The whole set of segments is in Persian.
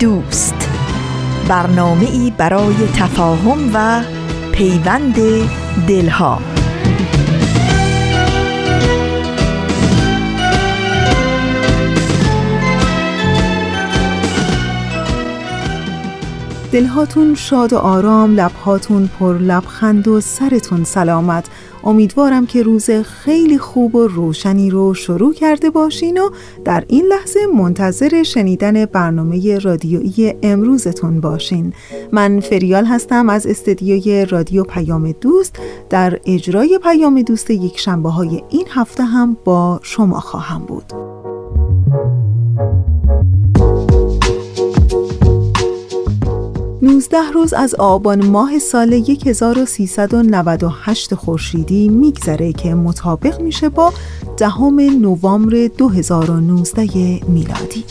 دوست، برنامه‌ای برای تفاهم و پیوند دلها. دلهاتون شاد و آرام، لبهاتون پر لبخند و سرتون سلامت. امیدوارم که روز خیلی خوب و روشنی رو شروع کرده باشین و در این لحظه منتظر شنیدن برنامه رادیویی امروزتون باشین. من فریال هستم از استدیوی رادیو پیام دوست. در اجرای پیام دوست یک شنبه های این هفته هم با شما خواهم بود. نوزده روز از آبان ماه سال 1398 خورشیدی میگذره که مطابق میشه با 10 نوامبر 2019 میلادی.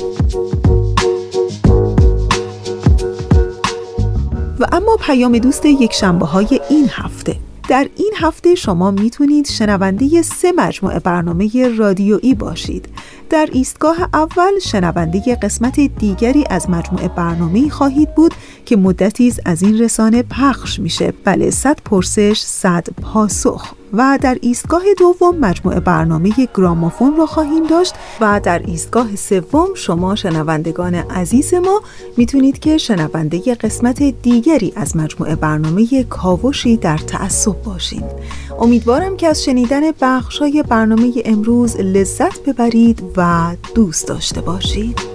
و اما پیام دوست یک شنبه های این هفته. در این هفته شما میتونید شنونده 3 مجموعه برنامه رادیویی باشید. در ایستگاه اول شنونده قسمت دیگری از مجموعه برنامه‌ای خواهید بود که مدتی از این رسانه پخش میشه. بله، 100 پرسش 100 پاسخ. و در ایستگاه دوم مجموعه برنامه گرامافون رو خواهیم داشت و در ایستگاه سوم شما شنوندگان عزیز ما میتونید که شنونده قسمت دیگری از مجموعه برنامه کاوشی در تعصب باشید. امیدوارم که از شنیدن بخشای برنامه امروز لذت ببرید و دوست داشته باشید.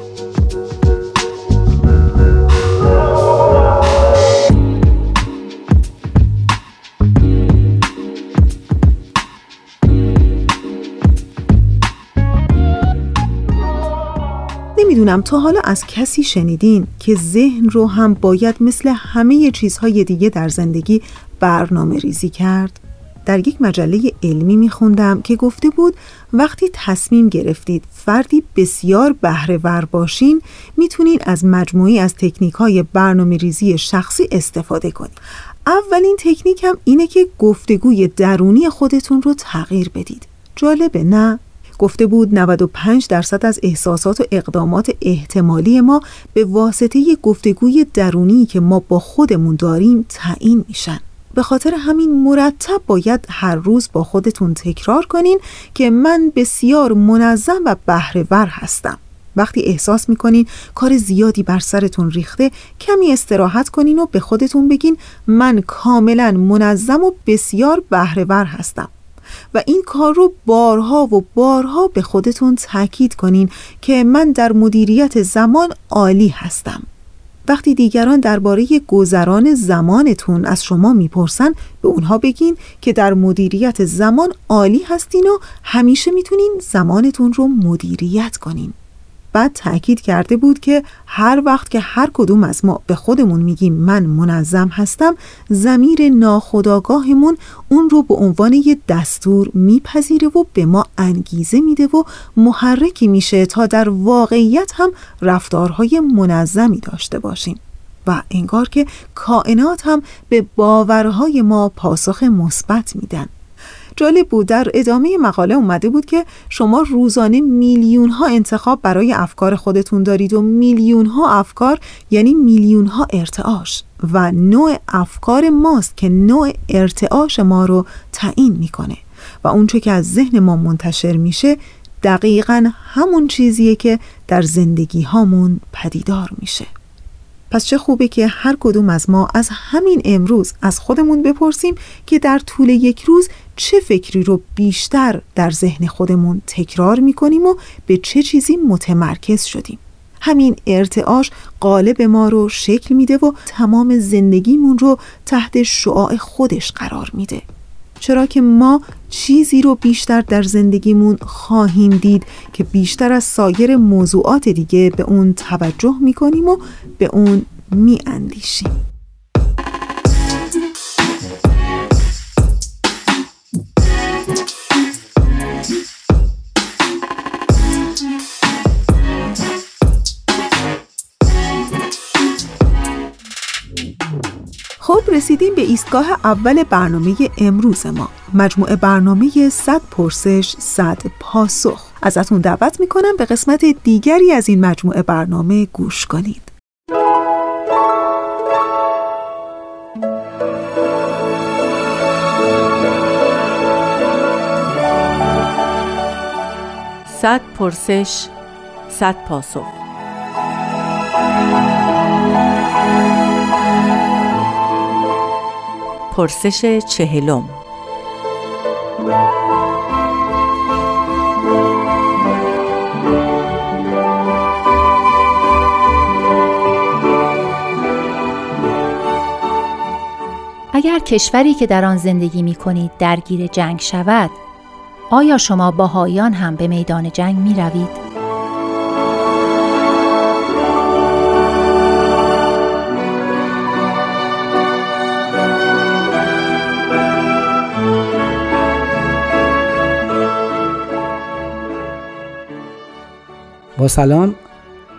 میدونم تا حالا از کسی شنیدین که ذهن رو هم باید مثل همه چیزهای دیگه در زندگی برنامه ریزی کرد؟ در یک مجله علمی میخوندم که گفته بود وقتی تصمیم گرفتید فردی بسیار بهره‌ور باشین میتونین از مجموعی از تکنیک‌های برنامه ریزی شخصی استفاده کنید. اولین تکنیک هم اینه که گفتگوی درونی خودتون رو تغییر بدید. جالبه نه؟ گفته بود 95% از احساسات و اقدامات احتمالی ما به واسطه یک گفتگوی درونی که ما با خودمون داریم تعیین میشن. به خاطر همین مرتب باید هر روز با خودتون تکرار کنین که من بسیار منظم و بهره‌ور هستم. وقتی احساس میکنین کار زیادی بر سرتون ریخته، کمی استراحت کنین و به خودتون بگین من کاملا منظم و بسیار بهره‌ور هستم. و این کار رو بارها و بارها به خودتون تأکید کنین که من در مدیریت زمان عالی هستم. وقتی دیگران درباره گذران زمانتون از شما میپرسن، به اونها بگین که در مدیریت زمان عالی هستین و همیشه میتونین زمانتون رو مدیریت کنین. بعد تأکید کرده بود که هر وقت که هر کدوم از ما به خودمون میگیم من منظم هستم، ضمیر ناخودآگاهمون اون رو به عنوان یه دستور میپذیره و به ما انگیزه میده و محرکی میشه تا در واقعیت هم رفتارهای منظمی داشته باشیم. و انگار که کائنات هم به باورهای ما پاسخ مثبت میدن. جالب بود در ادامه مقاله اومده بود که شما روزانه میلیون ها انتخاب برای افکار خودتون دارید و میلیون ها افکار یعنی میلیون ها ارتعاش و نوع افکار ماست که نوع ارتعاش ما رو تعیین میکنه و اونچه که از ذهن ما منتشر میشه دقیقاً همون چیزیه که در زندگی هامون پدیدار میشه. پس چه خوبه که هر کدوم از ما از همین امروز از خودمون بپرسیم که در طول یک روز چه فکری رو بیشتر در ذهن خودمون تکرار می‌کنیم و به چه چیزی متمرکز شدیم. همین ارتعاش قالب ما رو شکل میده و تمام زندگیمون رو تحت شعاع خودش قرار میده. چرا که ما چیزی رو بیشتر در زندگیمون خواهیم دید که بیشتر از سایر موضوعات دیگه به اون توجه میکنیم و به اون میاندیشیم. خب رسیدیم به ایستگاه اول برنامه امروز ما، مجموعه برنامه 100 پرسش 100 پاسخ. ازتون دعوت میکنم به قسمت دیگری از این مجموعه برنامه گوش کنید. صد پرسش صد پاسخ. پرسش 40. اگر کشوری که در آن زندگی می‌کنید درگیر جنگ شود، آیا شما بهائیان هم به میدان جنگ می‌روید؟ با سلام،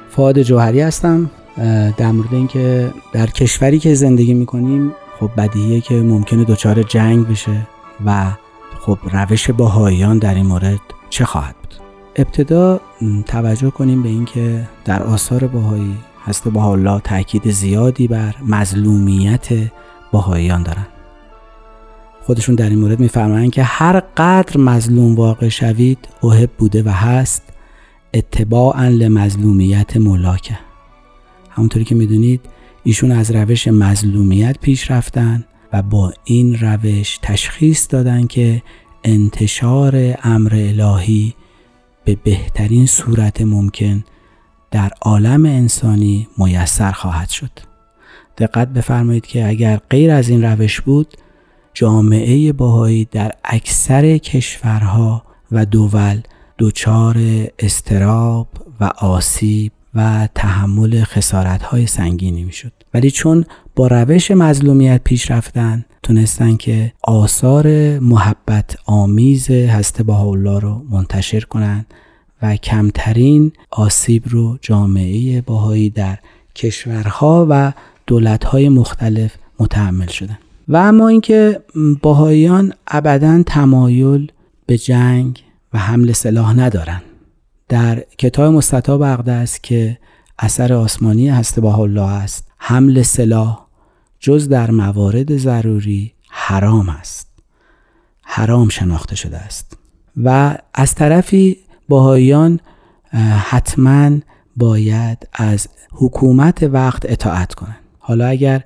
فؤاد جوهری هستم. در مورد اینکه در کشوری که زندگی میکنیم، خب بدیهیه که ممکنه دچار جنگ بشه و خب روش بهائیان در این مورد چه خواهد بود. ابتدا توجه کنیم به اینکه در آثار بهایی حضرت بهاءالله تاکید زیادی بر مظلومیت بهائیان دارن. خودشون در این مورد میفرمایند که هر قدر مظلوم واقع شوید، اوهب بوده و هست اتباعاً لمظلومیت مولاکه. همونطوری که میدونید ایشون از روش مظلومیت پیش رفتن و با این روش تشخیص دادن که انتشار امر الهی به بهترین صورت ممکن در عالم انسانی میسر خواهد شد. دقت بفرمایید که اگر غیر از این روش بود، جامعه بهائی در اکثر کشورها و دول دوچار استراب و آسیب و تحمل خسارت‌های سنگینی میشد، ولی چون با روش مظلومیت پیش رفتن، تونستن که آثار محبت آمیز حضرت بهاءالله رو منتشر کنن و کمترین آسیب رو جامعه بهائی در کشورها و دولت‌های مختلف متحمل شدن. و اما اینکه بهائیان ابداً تمایل به جنگ و حمل سلاح ندارن. در کتاب مستطاب اقدس که اثر آسمانی حضرت بهاءالله است، حمل سلاح جز در موارد ضروری حرام است، حرام شناخته شده است. و از طرفی بهائیان حتما باید از حکومت وقت اطاعت کنند. حالا اگر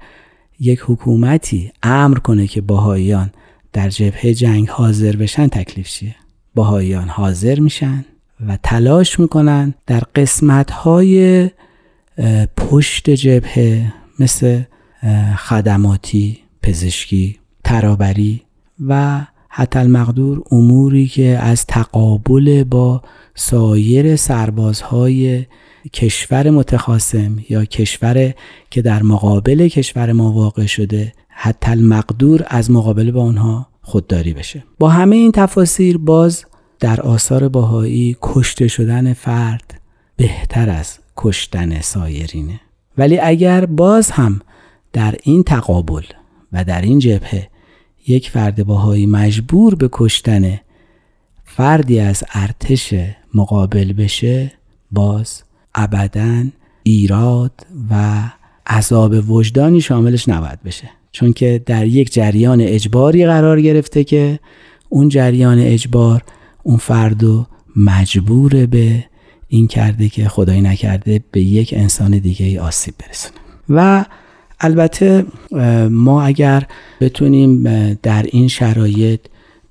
یک حکومتی امر کنه که بهائیان در جبهه جنگ حاضر بشن، تکلیف چیه؟ بهائیان حاضر میشن و تلاش میکنن در قسمت‌های پشت جبهه، مثل خدماتی، پزشکی، ترابری و حتی المقدور، اموری که از تقابل با سایر سربازهای کشور متخاصم یا کشور که در مقابل کشور ما واقع شده، حتی المقدور از مقابله با اونها خودداری بشه. با همه این تفاسیر باز در آثار بهایی کشته شدن فرد بهتر از کشتن سایرینه، ولی اگر باز هم در این تقابل و در این جبهه یک فرد بهایی مجبور به کشتن فردی از ارتش مقابل بشه، باز ابداً ایراد و عذاب وجدانی شاملش نباید بشه، چون که در یک جریان اجباری قرار گرفته که اون جریان اجبار اون فردو مجبور به این کرده که خدایی نکرده به یک انسان دیگه ای آسیب برسونه. و البته ما اگر بتونیم در این شرایط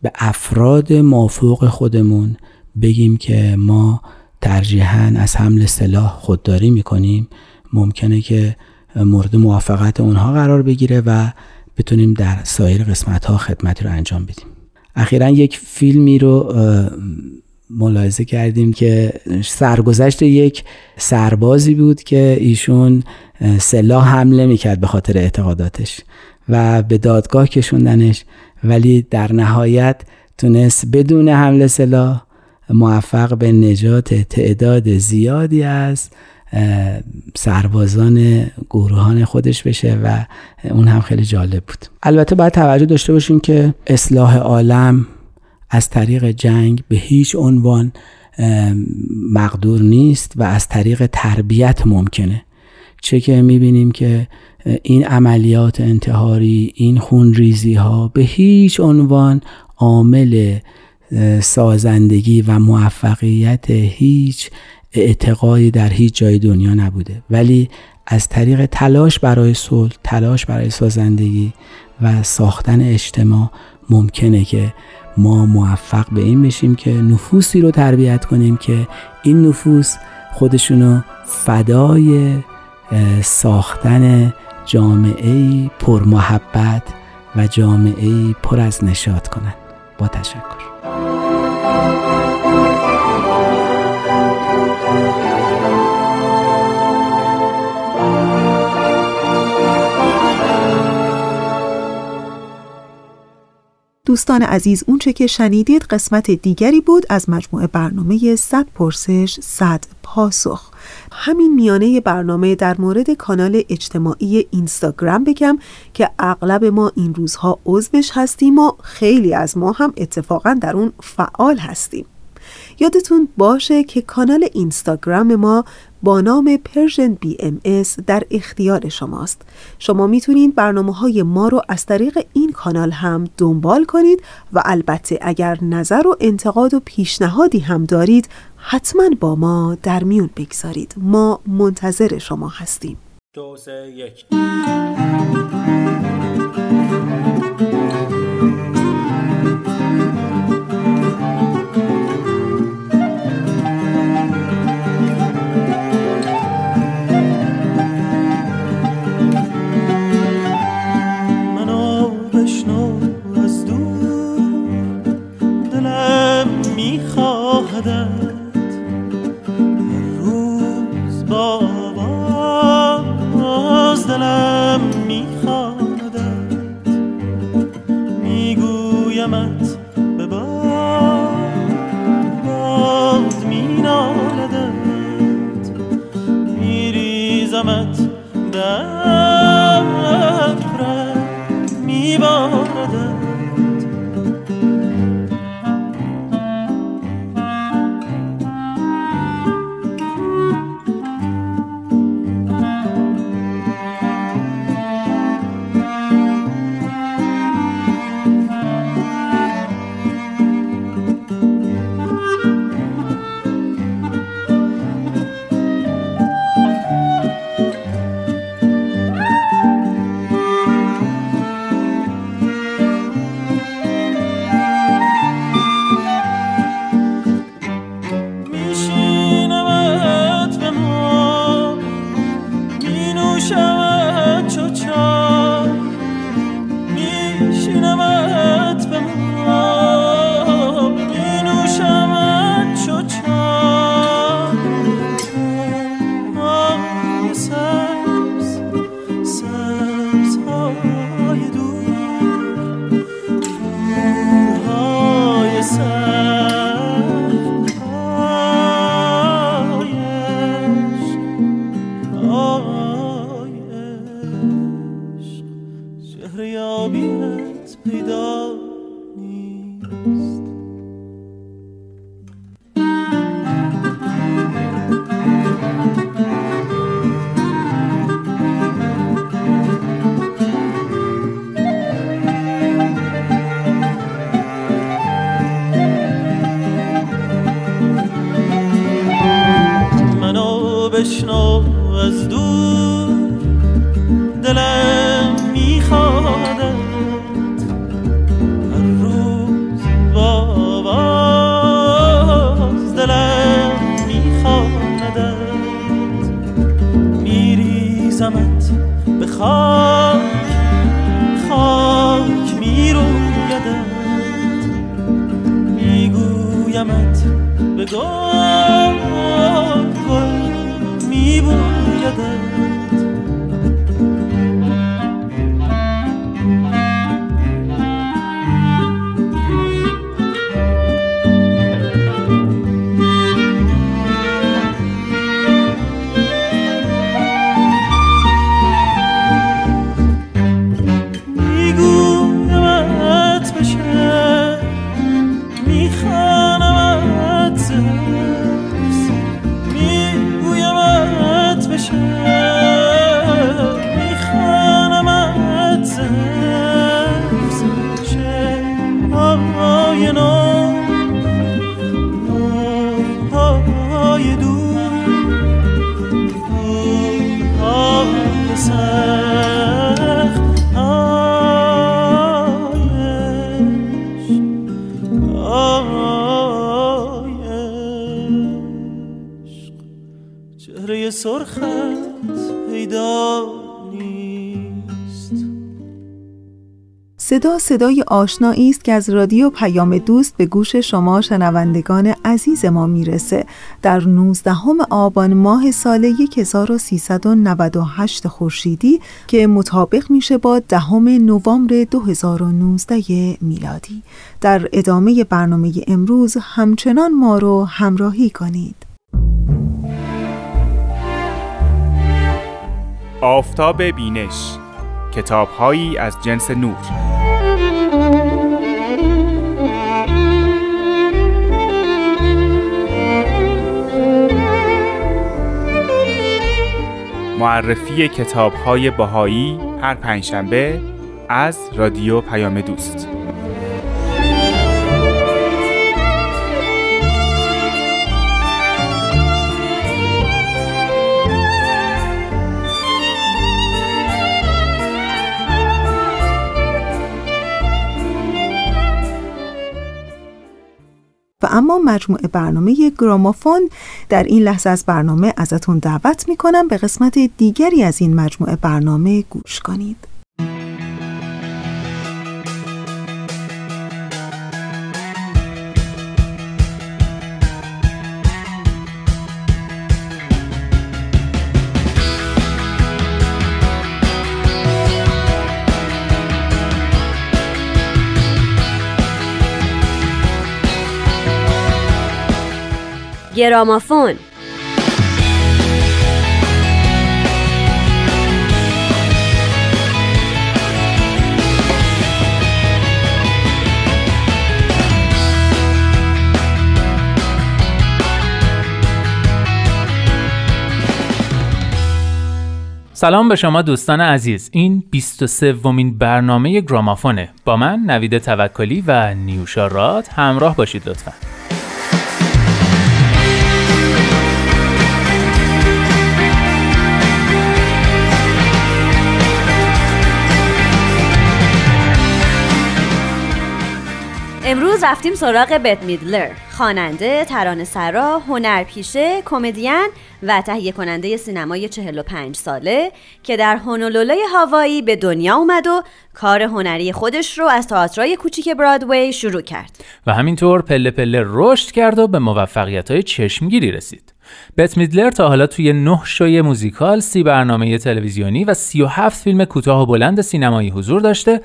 به افراد مافوق خودمون بگیم که ما ترجیحاً از حمل سلاح خودداری میکنیم، ممکنه که مورد موافقت اونها قرار بگیره و بتونیم در سایر قسمت‌ها خدمت رو انجام بدیم. اخیراً یک فیلمی رو ملاحظه کردیم که سرگذشت یک سربازی بود که ایشون سلاح حمله میکرد به خاطر اعتقاداتش و به دادگاه کشوندنش، ولی در نهایت تونست بدون حمله سلاح موفق به نجات تعداد زیادی از سربازان گروهان خودش بشه و اون هم خیلی جالب بود. البته باید توجه داشته باشیم که اصلاح عالم از طریق جنگ به هیچ عنوان مقدور نیست و از طریق تربیت ممکنه، چه که میبینیم که این عملیات انتحاری، این خونریزی ها به هیچ عنوان عامل سازندگی و موفقیت هیچ اعتقادی در هیچ جای دنیا نبوده، ولی از طریق تلاش برای صلح، تلاش برای سازندگی و ساختن اجتماع ممکنه که ما موفق به این بشیم که نفوسی رو تربیت کنیم که این نفوس خودشونو فدای ساختن جامعه‌ای پرمحبت و جامعه‌ای پر از نشاط کنن. با تشکر. دوستان عزیز، اونچه که شنیدید قسمت دیگری بود از مجموعه برنامه 100 پرسش 100 پاسخ. همین میانه برنامه در مورد کانال اجتماعی اینستاگرام بگم که اغلب ما این روزها عضوش هستیم و خیلی از ما هم اتفاقا در اون فعال هستیم. یادتون باشه که کانال اینستاگرام ما با نام پرژن BMS در اختیار شماست. شما میتونید برنامه‌های ما رو از طریق این کانال هم دنبال کنید و البته اگر نظر و انتقاد و پیشنهادی هم دارید حتما با ما در میون بگذارید. ما منتظر شما هستیم. 2-1 خاک میرویدت نگاه کن می‌بویدت. صدای آشنایی است که از رادیو پیام دوست به گوش شما شنوندگان عزیز ما میرسه. در 19 آبان ماه سال 1398 خورشیدی که مطابق میشه با 10 نوامبر 2019 میلادی. در ادامه برنامه امروز همچنان ما رو همراهی کنید. آفتاب بینش، کتاب‌هایی از جنس نور. معرفی کتاب‌های بهایی هر پنجشنبه از رادیو پیام دوست. و اما مجموعه برنامه گرامافون در این لحظه از برنامه ازتون دعوت میکنم به قسمت دیگری از این مجموعه برنامه گوش کنید. گرامافون. سلام به شما دوستان عزیز، این 23مین برنامه گرامافونه. با من نوید توکلی و نیوشا راد همراه باشید لطفاً. امروز رفتیم سراغ بت میدلر، خواننده، ترانه‌سرا، هنرپیشه، کمدین و تهیه کننده سینمای 45 ساله که در هونولولو هاوایی به دنیا اومد و کار هنری خودش رو از تئاترای کوچیک برادوی شروع کرد و همینطور پله پله رشد کرد و به موفقیت‌های چشمگیری رسید. بت میدلر تا حالا توی 9 شوی موزیکال، 30 برنامه تلویزیونی و 37 فیلم کوتاه و بلند سینمایی حضور داشته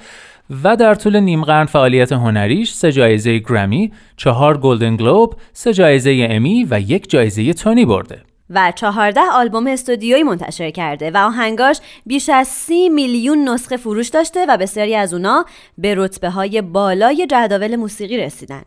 و در طول نیم قرن فعالیت هنریش 3 جایزه گرمی، 4 گلدن گلوب، 3 جایزه امی و 1 جایزه تونی برده و 14 آلبوم استودیویی منتشر کرده و آهنگاش بیش از 30 میلیون نسخه فروش داشته و بسیاری از اونا به رتبه‌های بالای جدول موسیقی رسیدن.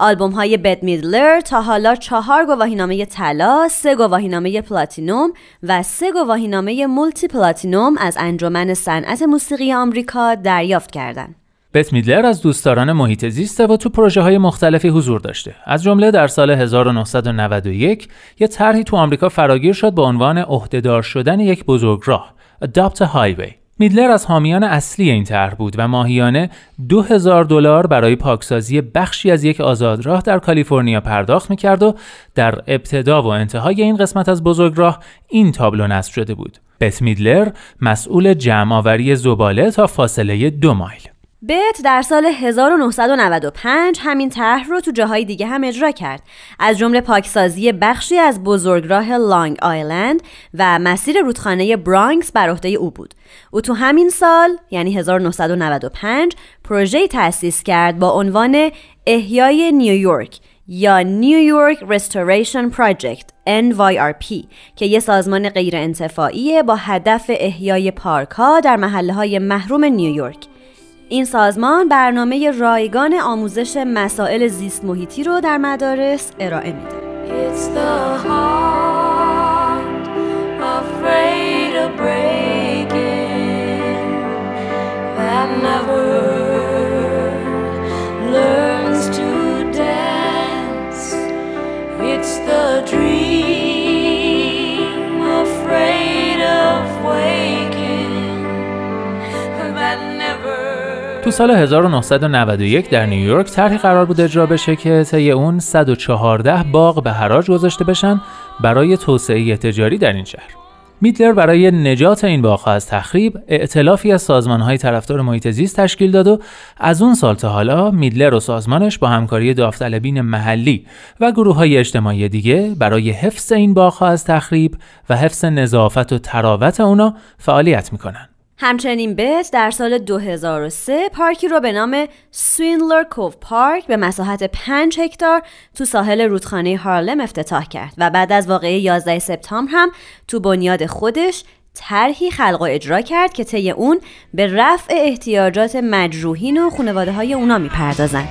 آلبوم‌های بت میدلر تا حالا 4 گواهینامه طلا، 3 گواهینامه پلاتینوم و 3 گواهینامه مولتی پلاتینوم از انجمن صنعت موسیقی آمریکا دریافت کردند. بت میدلر از دوستداران محیط زیسته و تو پروژه‌های مختلفی حضور داشته. از جمله در سال 1991 یه طرحی تو آمریکا فراگیر شد به عنوان عهده‌دار شدن یک بزرگراه، Adopt a Highway. میدلر از حامیان اصلی این طرح بود و ماهیانه $2,000 برای پاکسازی بخشی از یک آزادراه در کالیفرنیا پرداخت میکرد و در ابتدا و انتهای این قسمت از بزرگراه این تابلو نصب شده بود: بت میدلر مسئول جمع‌آوری زباله تا فاصله 2 مایل. بت در سال 1995 همین طرح رو تو جاهای دیگه هم اجرا کرد، از جمله پاکسازی بخشی از بزرگراه لانگ آیلند و مسیر رودخانه برانکس بر عهده او بود. او تو همین سال یعنی 1995 پروژه‌ای تأسیس کرد با عنوان احیای نیویورک یا نیویورک رستوریشن پروژکت NYRP که یه سازمان غیر انتفاعیه با هدف احیای پارک‌ها در محله‌های محروم نیویورک. این سازمان برنامه رایگان آموزش مسائل زیست محیطی رو در مدارس ارائه میده. تو سال 1991 در نیویورک طرحی قرار بود اجرا بشه که طی اون 114 باغ به حراج گذاشته بشن برای توسعه تجاری در این شهر. میدلر برای نجات این باغ‌ها از تخریب ائتلافی از سازمان‌های طرفدار محیط زیست تشکیل داد و از اون سال تا حالا میدلر و سازمانش با همکاری داوطلبین محلی و گروه‌های اجتماعی دیگه برای حفظ این باغ‌ها از تخریب و حفظ نظافت و تراوت اونا فعالیت می‌کنن. همچنین بت در سال 2003 پارکی رو به نام سویندلر کوو پارک به مساحت 5 هکتار تو ساحل رودخانه هارلم افتتاح کرد و بعد از واقعه 11 سپتامبر هم تو بنیاد خودش طرحی خلق و اجرا کرد که طی اون به رفع احتیاجات مجروحین و خانواده‌های اونا می‌پردازن.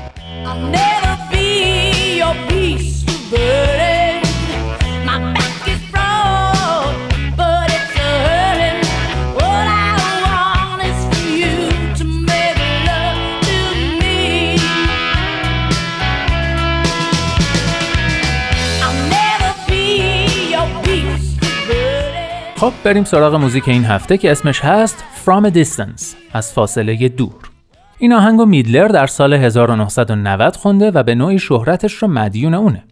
خب بریم سراغ موزیک این هفته که اسمش هست From a Distance، از فاصله دور. این آهنگو میدلر در سال 1990 خونده و به نوعی شهرتش رو مدیون اونه.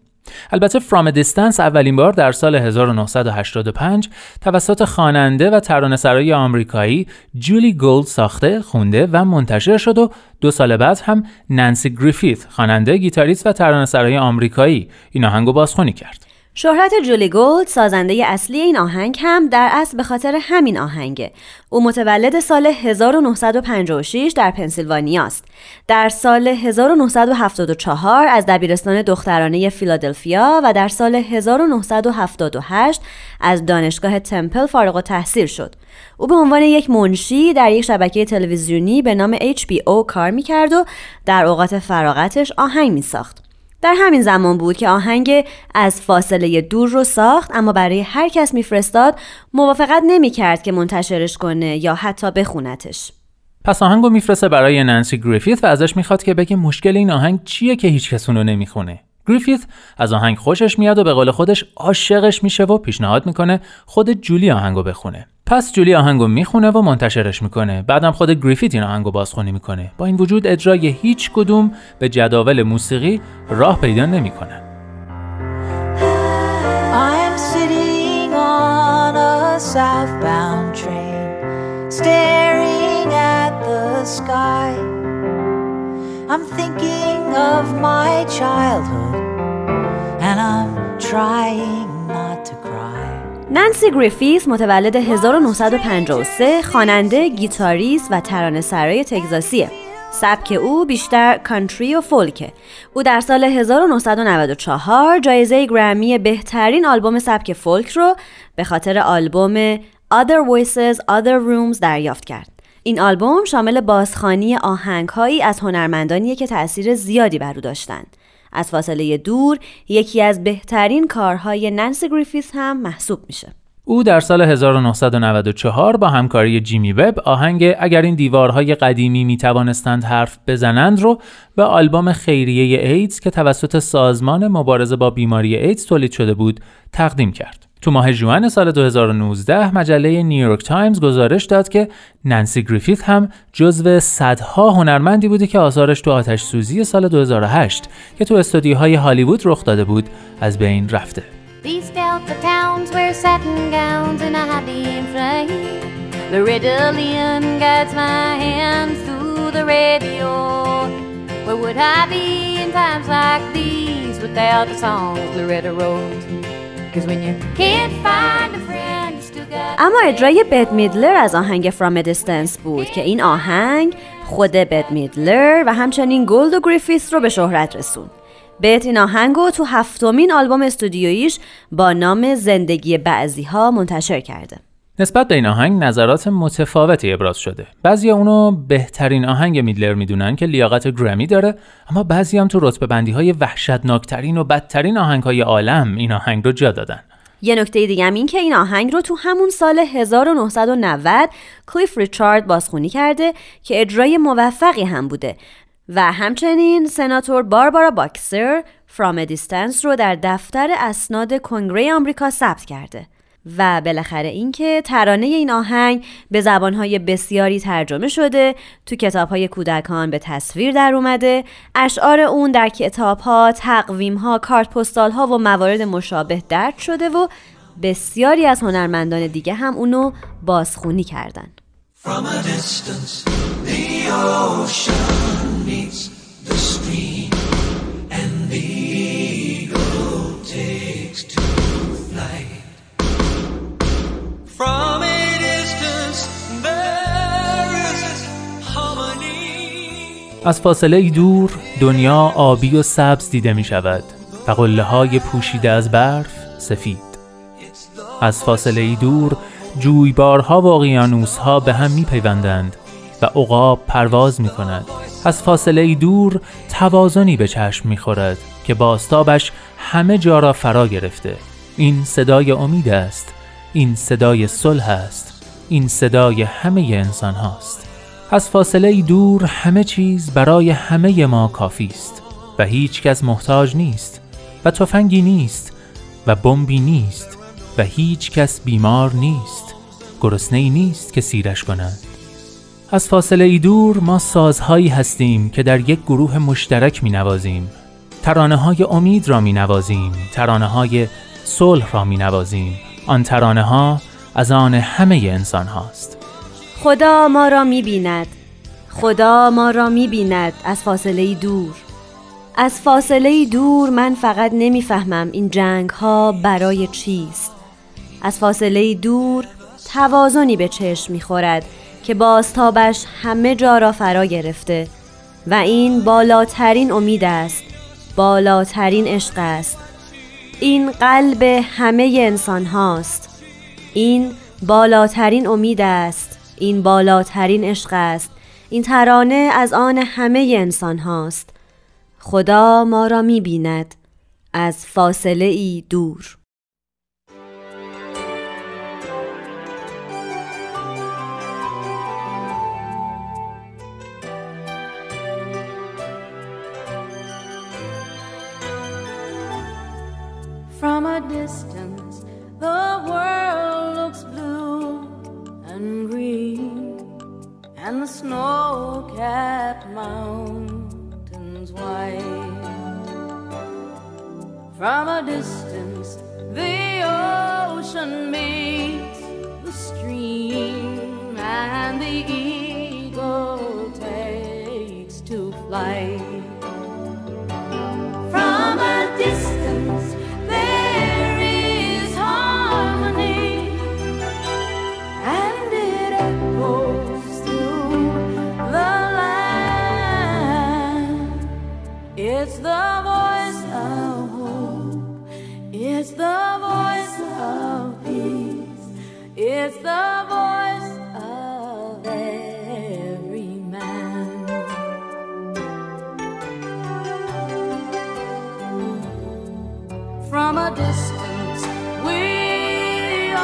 البته From a Distance اولین بار در سال 1985 توسط خواننده و ترانه‌سرای آمریکایی جولی گولد ساخته، خونده و منتشر شد و 2 سال بعد هم نانسی گریفیث، خواننده، گیتاریست و ترانه‌سرای آمریکایی، این آهنگو بازخوانی کرد. شهرت جولی گولد، سازنده اصلی این آهنگ، هم در اصل به خاطر همین آهنگه. او متولد سال 1956 در پنسیلوانیا است. در سال 1974 از دبیرستان دخترانه فیلادلفیا و در سال 1978 از دانشگاه تمپل فارغ التحصیل شد. او به عنوان یک منشی در یک شبکه تلویزیونی به نام HBO کار می‌کرد و در اوقات فراغتش آهنگ می‌ساخت. در همین زمان بود که آهنگ از فاصله دور رو ساخت، اما برای هر کس میفرستاد موافقت نمی‌کرد که منتشرش کنه یا حتی بخونتش. پس آهنگو میفرسته برای نانسی گریفیث و ازش میخواد که بگه مشکل این آهنگ چیه که هیچ کس اونو نمیخونه. گریفیث از آهنگ خوشش میاد و به قول خودش عاشقش میشه و پیشنهاد میکنه خود جولی آهنگو بخونه. پس جولی آهنگو میخونه و منتشرش میکنه. بعدم خود گریفیث این آهنگو بازخوانی میکنه. با این وجود اجرای هیچ کدوم به جداول موسیقی راه پیدا نمیکنه. I'm thinking of my childhood and I'm trying not to cry. نانسی گریفیث متولد 1953، خواننده، گیتاریست و ترانه‌سرای تگزاسیه. سبک او بیشتر کانتری و فولکه. او در سال 1994 جایزه گرمی بهترین آلبوم سبک فولک رو به خاطر آلبوم Other Voices Other Rooms دریافت کرد. این آلبوم شامل بازخوانی آهنگ‌هایی از هنرمندانیه که تأثیر زیادی بر او داشتند. از فاصله دور یکی از بهترین کارهای نانسی گریفیث هم محسوب میشه. او در سال 1994 با همکاری جیمی وب آهنگ اگر این دیوارهای قدیمی میتوانستند حرف بزنند رو به آلبوم خیریه ایدز که توسط سازمان مبارزه با بیماری ایدز تولید شده بود تقدیم کرد. تو ماه ژوئن سال 2019 مجله نیویورک تایمز گزارش داد که نانسی گریفیث هم جزو صدها هنرمندی بوده که آثارش تو آتش سوزی سال 2008 که تو استودیوهای هالیوود رخ داده بود از بین رفته. the radio. Where would I be in times like these without the songs Loretta Rose? Cause when you can't find a friend, you still got. اما اجرای بت میدلر از آهنگ From a Distance بود که این آهنگ خود بت میدلر و همچنین گولد و گریفیث رو به شهرت رسوند. بت این آهنگو تو 7th آلبوم استودیویش با نام زندگی بعضی‌ها منتشر کرده. نسبت به این آهنگ نظرات متفاوتی ابراز شده. بعضیا اونو بهترین آهنگ میدلر میدونن که لیاقت گرمی داره، اما بعضیا هم تو رتبه‌بندی‌های وحشتناکترین و بدترین آهنگ‌های عالم این آهنگ رو جا دادن. یه نکته دیگه هم این که این آهنگ رو تو همون سال 1990 کلیف ریچارد بازخوانی کرده که اجرای موفقی هم بوده و همچنین سناتور باربارا باکسر From a Distance رو در دفتر اسناد کنگره آمریکا ثبت کرده. و بالاخره اینکه ترانه این آهنگ به زبانهای بسیاری ترجمه شده، تو کتابهای کودکان به تصویر در اومده، اشعار اون در کتابها، تقویمها، کارتپستالها و موارد مشابه درج شده و بسیاری از هنرمندان دیگه هم اونو بازخوانی کردن. From a distance, the ocean meets the stream and the eagle takes to flight. From a distance there is harmony. از فاصله دور دنیا آبی و سبز دیده می شود و قله های پوشیده از برف سفید. از فاصله دور جویبارها و اقیانوسها به هم می پیوندند و عقاب پرواز می کند. از فاصله دور توازنی به چشم می خورد که بازتابش همه جا را فرا گرفته. این صدای امید است، این صدای صلح است، این صدای همه انسان هاست. از فاصله دور همه چیز برای همه ما کافی است و هیچ کس محتاج نیست و تفنگی نیست و بمبی نیست و هیچ کس بیمار نیست، گرسنه‌ای نیست که سیرش کنند. از فاصله دور ما سازهایی هستیم که در یک گروه مشترک می نوازیم، ترانه های امید را می نوازیم، ترانه های صلح را می نوازیم. آن ترانه ها از آن همه انسان هاست. خدا ما را می بیند، خدا ما را می بیند از فاصله دور. از فاصله دور من فقط نمی فهمم این جنگ ها برای چیست. از فاصله دور توازنی به چشم می خورد که بازتابش همه جا را فرا گرفته و این بالاترین امید است، بالاترین عشق است. این قلب همه انسان هاست. این بالاترین امید است، این بالاترین عشق است. این ترانه از آن همه انسان هاست. خدا ما را می بیند از فاصله ای دور. From a distance, the world looks blue and green, and the snow-capped mountains white. From a distance, the ocean meets the stream, and the eagle takes to flight. From a distance, it's the voice of hope, it's the voice of peace, it's the voice of every man. From a distance we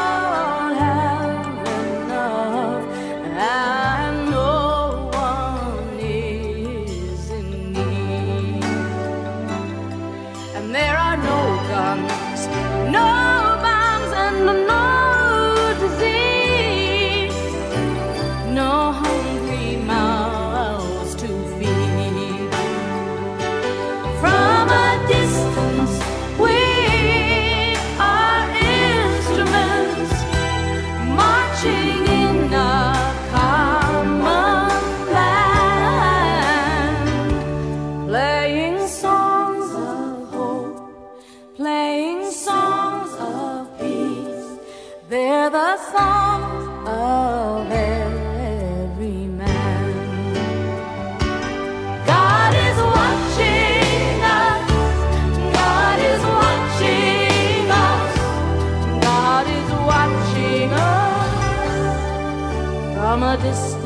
all have enough and no one is in need. And there are no guns, no bombs and no disease. They're the songs of every man. God is watching us. God is watching us. God is watching us from a distance.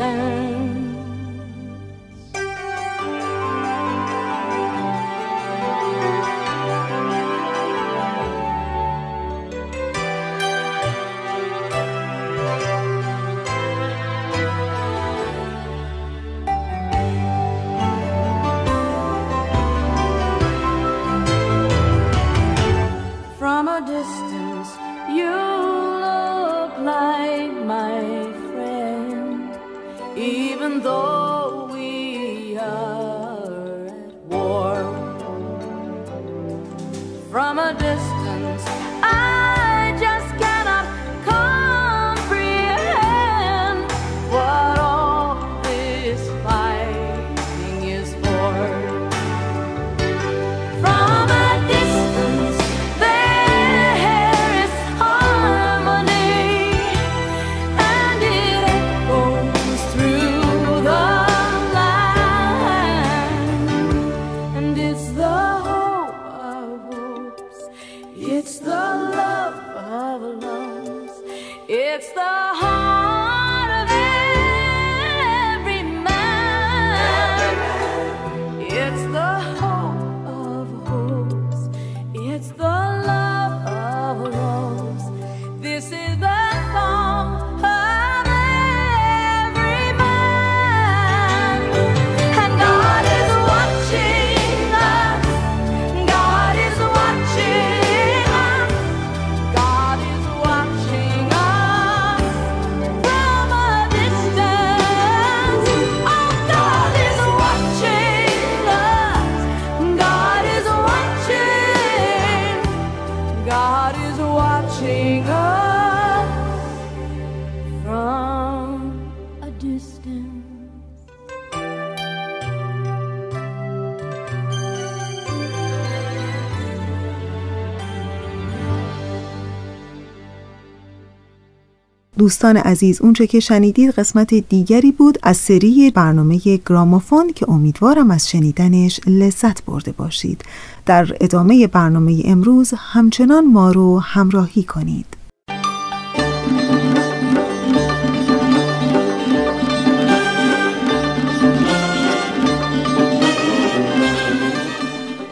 دوستان عزیز، اونچه که شنیدید قسمت دیگری بود از سری برنامه گرامافون که امیدوارم از شنیدنش لذت برده باشید. در ادامه برنامه امروز همچنان ما رو همراهی کنید.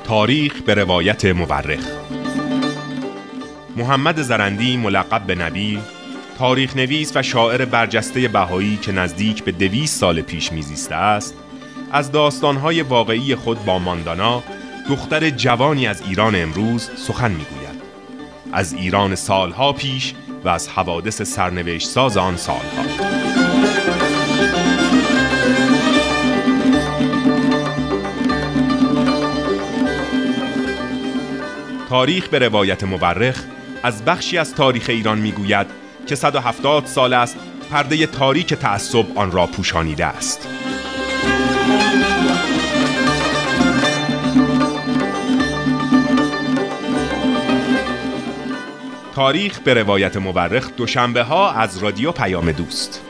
تاریخ به روایت مورخ. محمد زرندی ملقب به نبیل، تاریخ نویس و شاعر برجسته بهایی که نزدیک به 200 سال پیش میزیسته است، از داستانهای واقعی خود با ماندانا، دختر جوانی از ایران امروز، سخن میگوید. از ایران سالها پیش و از حوادث سرنوشت ساز آن سالها. تاریخ به روایت مورخ از بخشی از تاریخ ایران میگوید که 170 سال است پرده تاریک تعصب آن را پوشانیده است. تاریخ به روایت مورخ دوشنبه ها از رادیو پیام دوست.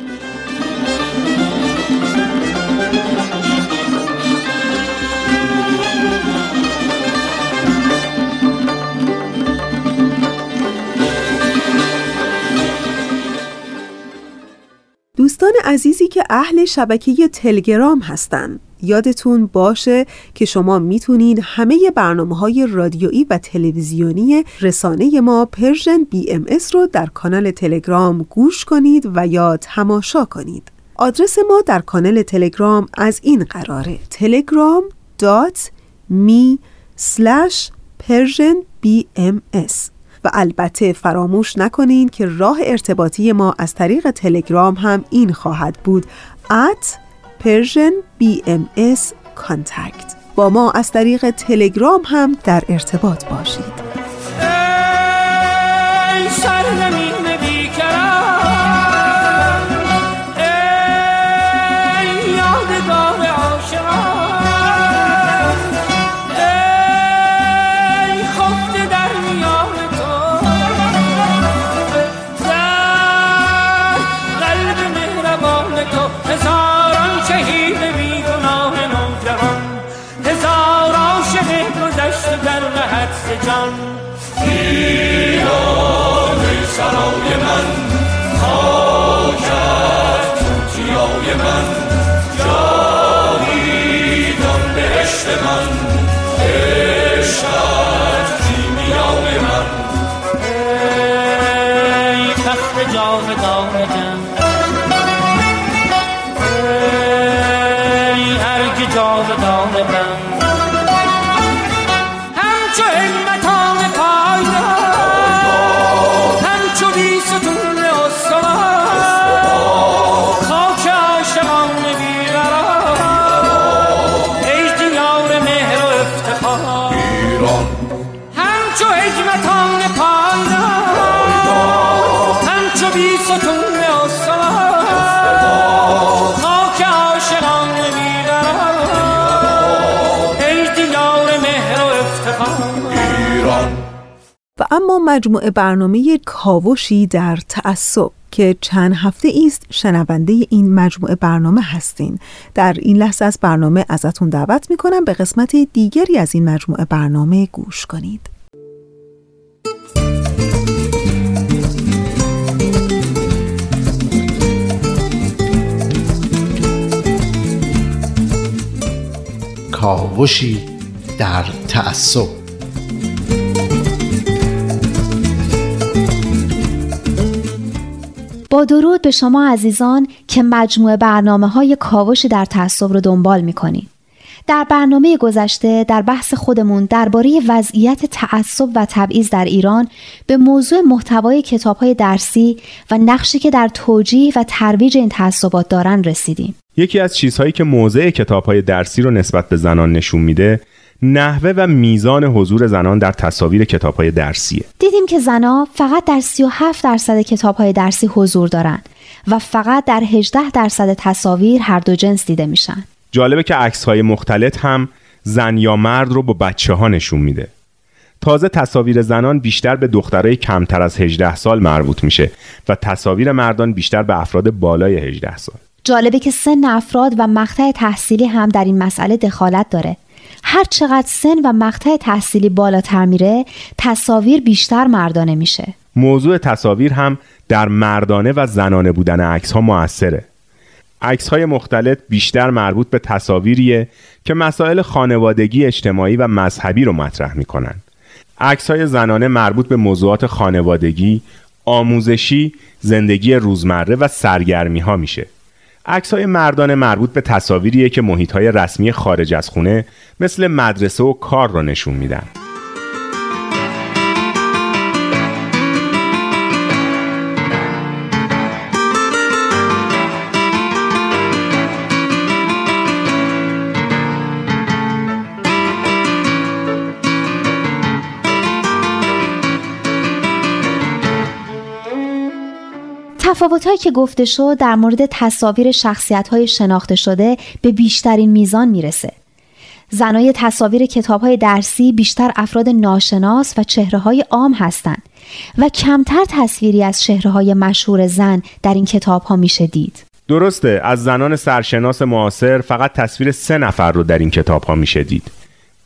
دوستان عزیزی که اهل شبکه تلگرام هستن، یادتون باشه که شما میتونید همه برنامه‌های رادیویی و تلویزیونی رسانه ما پرژن BMS رو در کانال تلگرام گوش کنید و یا تماشا کنید. آدرس ما در کانال تلگرام از این قراره: telegram.me/persianbms. و البته فراموش نکنین که راه ارتباطی ما از طریق تلگرام هم این خواهد بود: @PersianBMSContact. با ما از طریق تلگرام هم در ارتباط باشید. ای سرزمین بیکران، ای یادگار عاشقان، ای خفته در میان تو. جان ایران سرای من خاکت جیای من جاویدان بهشت من عشقت کیمیای من ای تخت جاودان جان ای ارگ جاودان من و اما مجموعه برنامه کاوشی در تعصب که چند هفته ایست شنونده این مجموعه برنامه هستین. در این لحظه از برنامه ازتون دعوت میکنم به قسمت دیگری از این مجموعه برنامه گوش کنید. کاوشی در تعصب. با درود به شما عزیزان که مجموعه برنامه‌های کاوش در تعصب رو دنبال می‌کنید. در برنامه گذشته در بحث خودمون درباره وضعیت تعصب و تبعیض در ایران به موضوع محتوای کتاب‌های درسی و نقشی که در توجیه و ترویج این تعصبات دارن رسیدیم. یکی از چیزهایی که موضع کتاب‌های درسی رو نسبت به زنان نشون میده نحوه و میزان حضور زنان در تصاویر کتاب‌های درسیه. دیدیم که زنان فقط در 37% کتاب‌های درسی حضور دارند و فقط در 18% تصاویر هر دو جنس دیده میشن. جالبه که عکس‌های مختلط هم زن یا مرد رو با بچه‌ها نشون میده. تازه تصاویر زنان بیشتر به دخترای کمتر از 18 سال مربوط میشه و تصاویر مردان بیشتر به افراد بالای 18 سال. جالبه که سن افراد و مقطع تحصیلی هم در این مسئله دخالت داره. هر چقدر سن و مقطع تحصیلی بالاتر میره، تصاویر بیشتر مردانه میشه. موضوع تصاویر هم در مردانه و زنانه بودن عکس‌ها موثره. عکس‌های مختلط بیشتر مربوط به تصاویریه که مسائل خانوادگی، اجتماعی و مذهبی رو مطرح میکنن. عکس‌های زنانه مربوط به موضوعات خانوادگی، آموزشی، زندگی روزمره و سرگرمی‌ها میشه. عکس‌های مردانه مربوط به تصاویریه که محیط‌های رسمی خارج از خونه مثل مدرسه و کار را نشون میدن. تفاوت‌هایی که گفته شد در مورد تصاویر شخصیت‌های شناخته شده به بیشترین میزان میرسه. زنای تصاویر کتاب‌های درسی بیشتر افراد ناشناس و چهره‌های عام هستند و کمتر تصویری از چهره‌های مشهور زن در این کتاب‌ها میشه دید. درسته، از زنان سرشناس معاصر فقط تصویر 3 نفر رو در این کتاب‌ها میشه دید.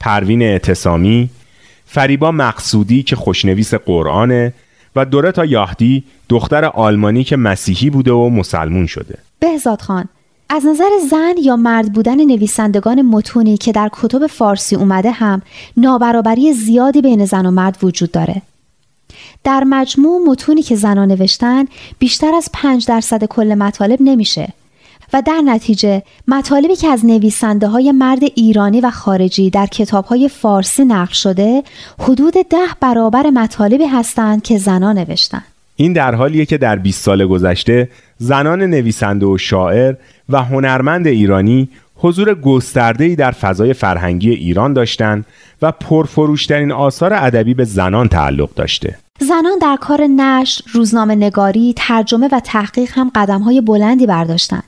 پروین اعتصامی، فریبا مقصودی که خوشنویس قرآنه و دوره تا یاهدی، دختر آلمانی که مسیحی بوده و مسلمون شده. بهزاد خان، از نظر زن یا مرد بودن نویسندگان متونی که در کتب فارسی اومده هم نابرابری زیادی بین زن و مرد وجود داره. در مجموع متونی که زنان نوشتن بیشتر از 5% کل مطالب نمیشه و در نتیجه مطالبی که از نویسنده های مرد ایرانی و خارجی در کتاب های فارسی نقل شده حدود 10 برابر مطالبی هستند که زنان نوشتن. این در حالیه که در 20 سال گذشته زنان نویسنده و شاعر و هنرمند ایرانی حضور گسترده‌ای در فضای فرهنگی ایران داشتند و پرفروش‌ترین آثار ادبی به زنان تعلق داشته. زنان در کار نشر، روزنامه‌نگاری، ترجمه و تحقیق هم قدم‌های بلندی برداشتند.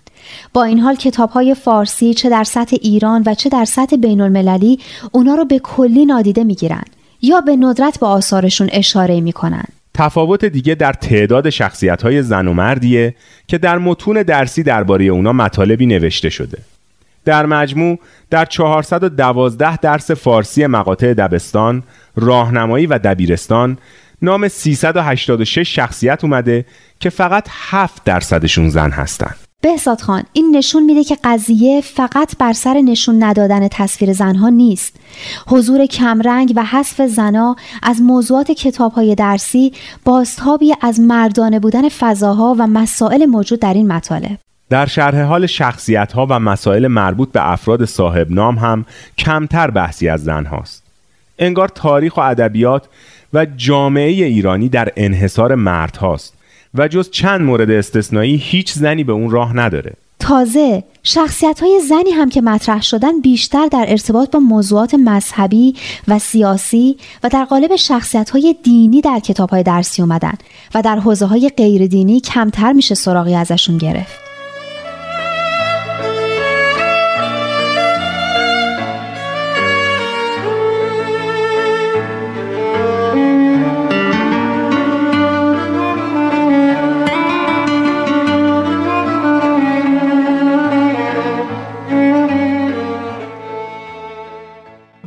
با این حال کتاب‌های فارسی چه در سطح ایران و چه در سطح بین‌المللی اونا رو به کلی نادیده می‌گیرن یا به ندرت به آثارشون اشاره می‌کنن. تفاوت دیگه در تعداد شخصیت‌های زن و مردیه که در متون درسی درباره اونا مطالبی نوشته شده. در مجموع در 412 درس فارسی مقاطع دبستان، راهنمایی و دبیرستان نام 386 شخصیت اومده که فقط 7%شون زن هستن. بهزاد خان، این نشون میده که قضیه فقط بر سر نشون ندادن تصویر زنها نیست. حضور کمرنگ و حذف زنها از موضوعات کتاب‌های درسی بازتابی از مردانه بودن فضاها و مسائل موجود در این مطالب. در شرح حال شخصیت‌ها و مسائل مربوط به افراد صاحب نام هم کمتر بحثی از زنهاست. انگار تاریخ و ادبیات و جامعه ایرانی در انحصار مردهاست و جز چند مورد استثنایی هیچ زنی به اون راه نداره. تازه شخصیت‌های زنی هم که مطرح شدن بیشتر در ارتباط با موضوعات مذهبی و سیاسی و در قالب شخصیت‌های دینی در کتاب‌های درسی اومدن و در حوزه‌های غیر دینی کمتر میشه سراغی ازشون گرفت.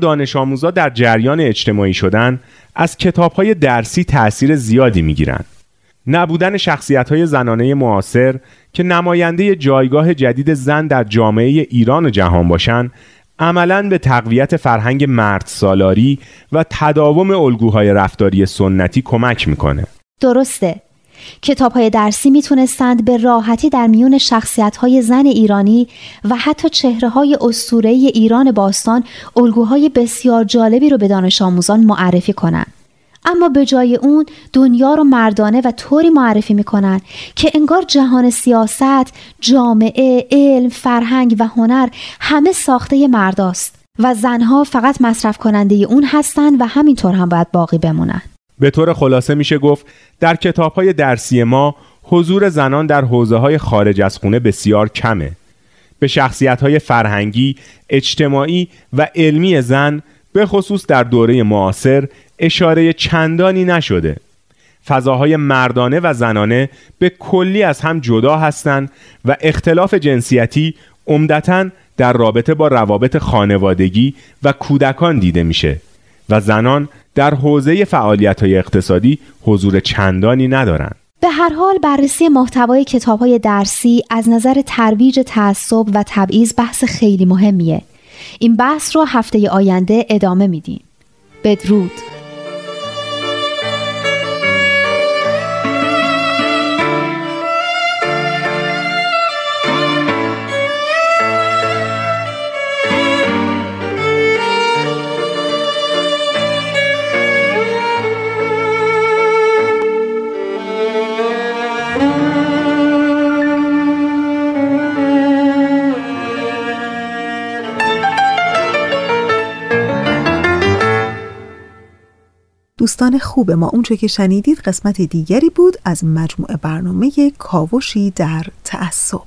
دانش آموزا در جریان اجتماعی شدن از کتاب‌های درسی تأثیر زیادی می‌گیرند. نبودن شخصیت‌های زنانه معاصر که نماینده جایگاه جدید زن در جامعه ایران و جهان باشند، عملاً به تقویت فرهنگ مردسالاری و تداوم الگوهای رفتاری سنتی کمک می‌کنه. درسته. کتاب‌های درسی میتونستند به راحتی در میون شخصیت‌های زن ایرانی و حتی چهره‌های اسطوره‌ای ایران باستان الگوهای بسیار جالبی رو به دانش آموزان معرفی کنند. اما به جای اون دنیا رو مردانه و طوری معرفی میکنن که انگار جهان سیاست، جامعه، علم، فرهنگ و هنر همه ساخته مرداست و زنها فقط مصرف کننده اون هستن و همینطور هم باید باقی بمونن. به طور خلاصه میشه گفت در کتاب‌های درسی ما حضور زنان در حوزه‌های خارج از خونه بسیار کمه. به شخصیت‌های فرهنگی، اجتماعی و علمی زن به خصوص در دوره معاصر اشاره چندانی نشده. فضاهای مردانه و زنانه به کلی از هم جدا هستند و اختلاف جنسیتی عمدتاً در رابطه با روابط خانوادگی و کودکان دیده میشه و زنان در حوزه فعالیت‌های اقتصادی حضور چندانی ندارند. به هر حال بررسی محتوای کتاب‌های درسی از نظر ترویج تعصب و تبعیض بحث خیلی مهمیه. این بحث رو هفته آینده ادامه میدیم. بدرود. دوستان خوب ما، اونچه که شنیدید قسمت دیگری بود از مجموعه برنامه کاوشی در تعصب.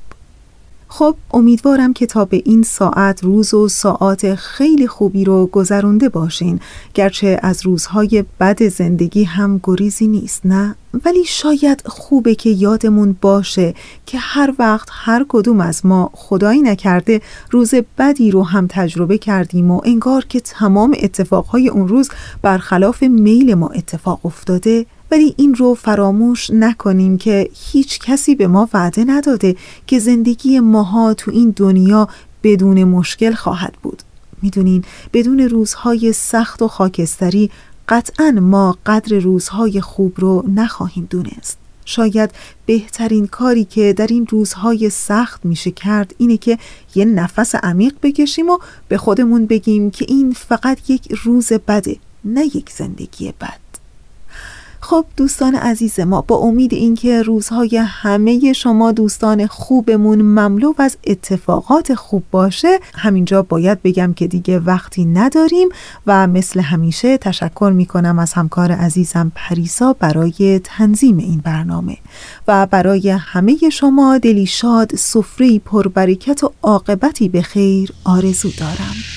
خب امیدوارم که تا به این ساعت روز و ساعات خیلی خوبی رو گذرونده باشین، گرچه از روزهای بد زندگی هم گریزی نیست، نه؟ ولی شاید خوبه که یادمون باشه که هر وقت هر کدوم از ما خدایی نکرده روز بدی رو هم تجربه کردیم و انگار که تمام اتفاقهای اون روز برخلاف میل ما اتفاق افتاده، ولی این رو فراموش نکنیم که هیچ کسی به ما وعده نداده که زندگی ماها تو این دنیا بدون مشکل خواهد بود. میدونین بدون روزهای سخت و خاکستری قطعاً ما قدر روزهای خوب رو نخواهیم دونست. شاید بهترین کاری که در این روزهای سخت میشه کرد اینه که یه نفس عمیق بکشیم و به خودمون بگیم که این فقط یک روز بده، نه یک زندگی بد. خب دوستان عزیز ما، با امید اینکه روزهای همه شما دوستان خوبمون مملو از اتفاقات خوب باشه، همینجا باید بگم که دیگه وقتی نداریم و مثل همیشه تشکر میکنم از همکار عزیزم پریسا برای تنظیم این برنامه و برای همه شما دلی شاد، سفره‌ای پربرکت و عاقبتی به خیر آرزو دارم.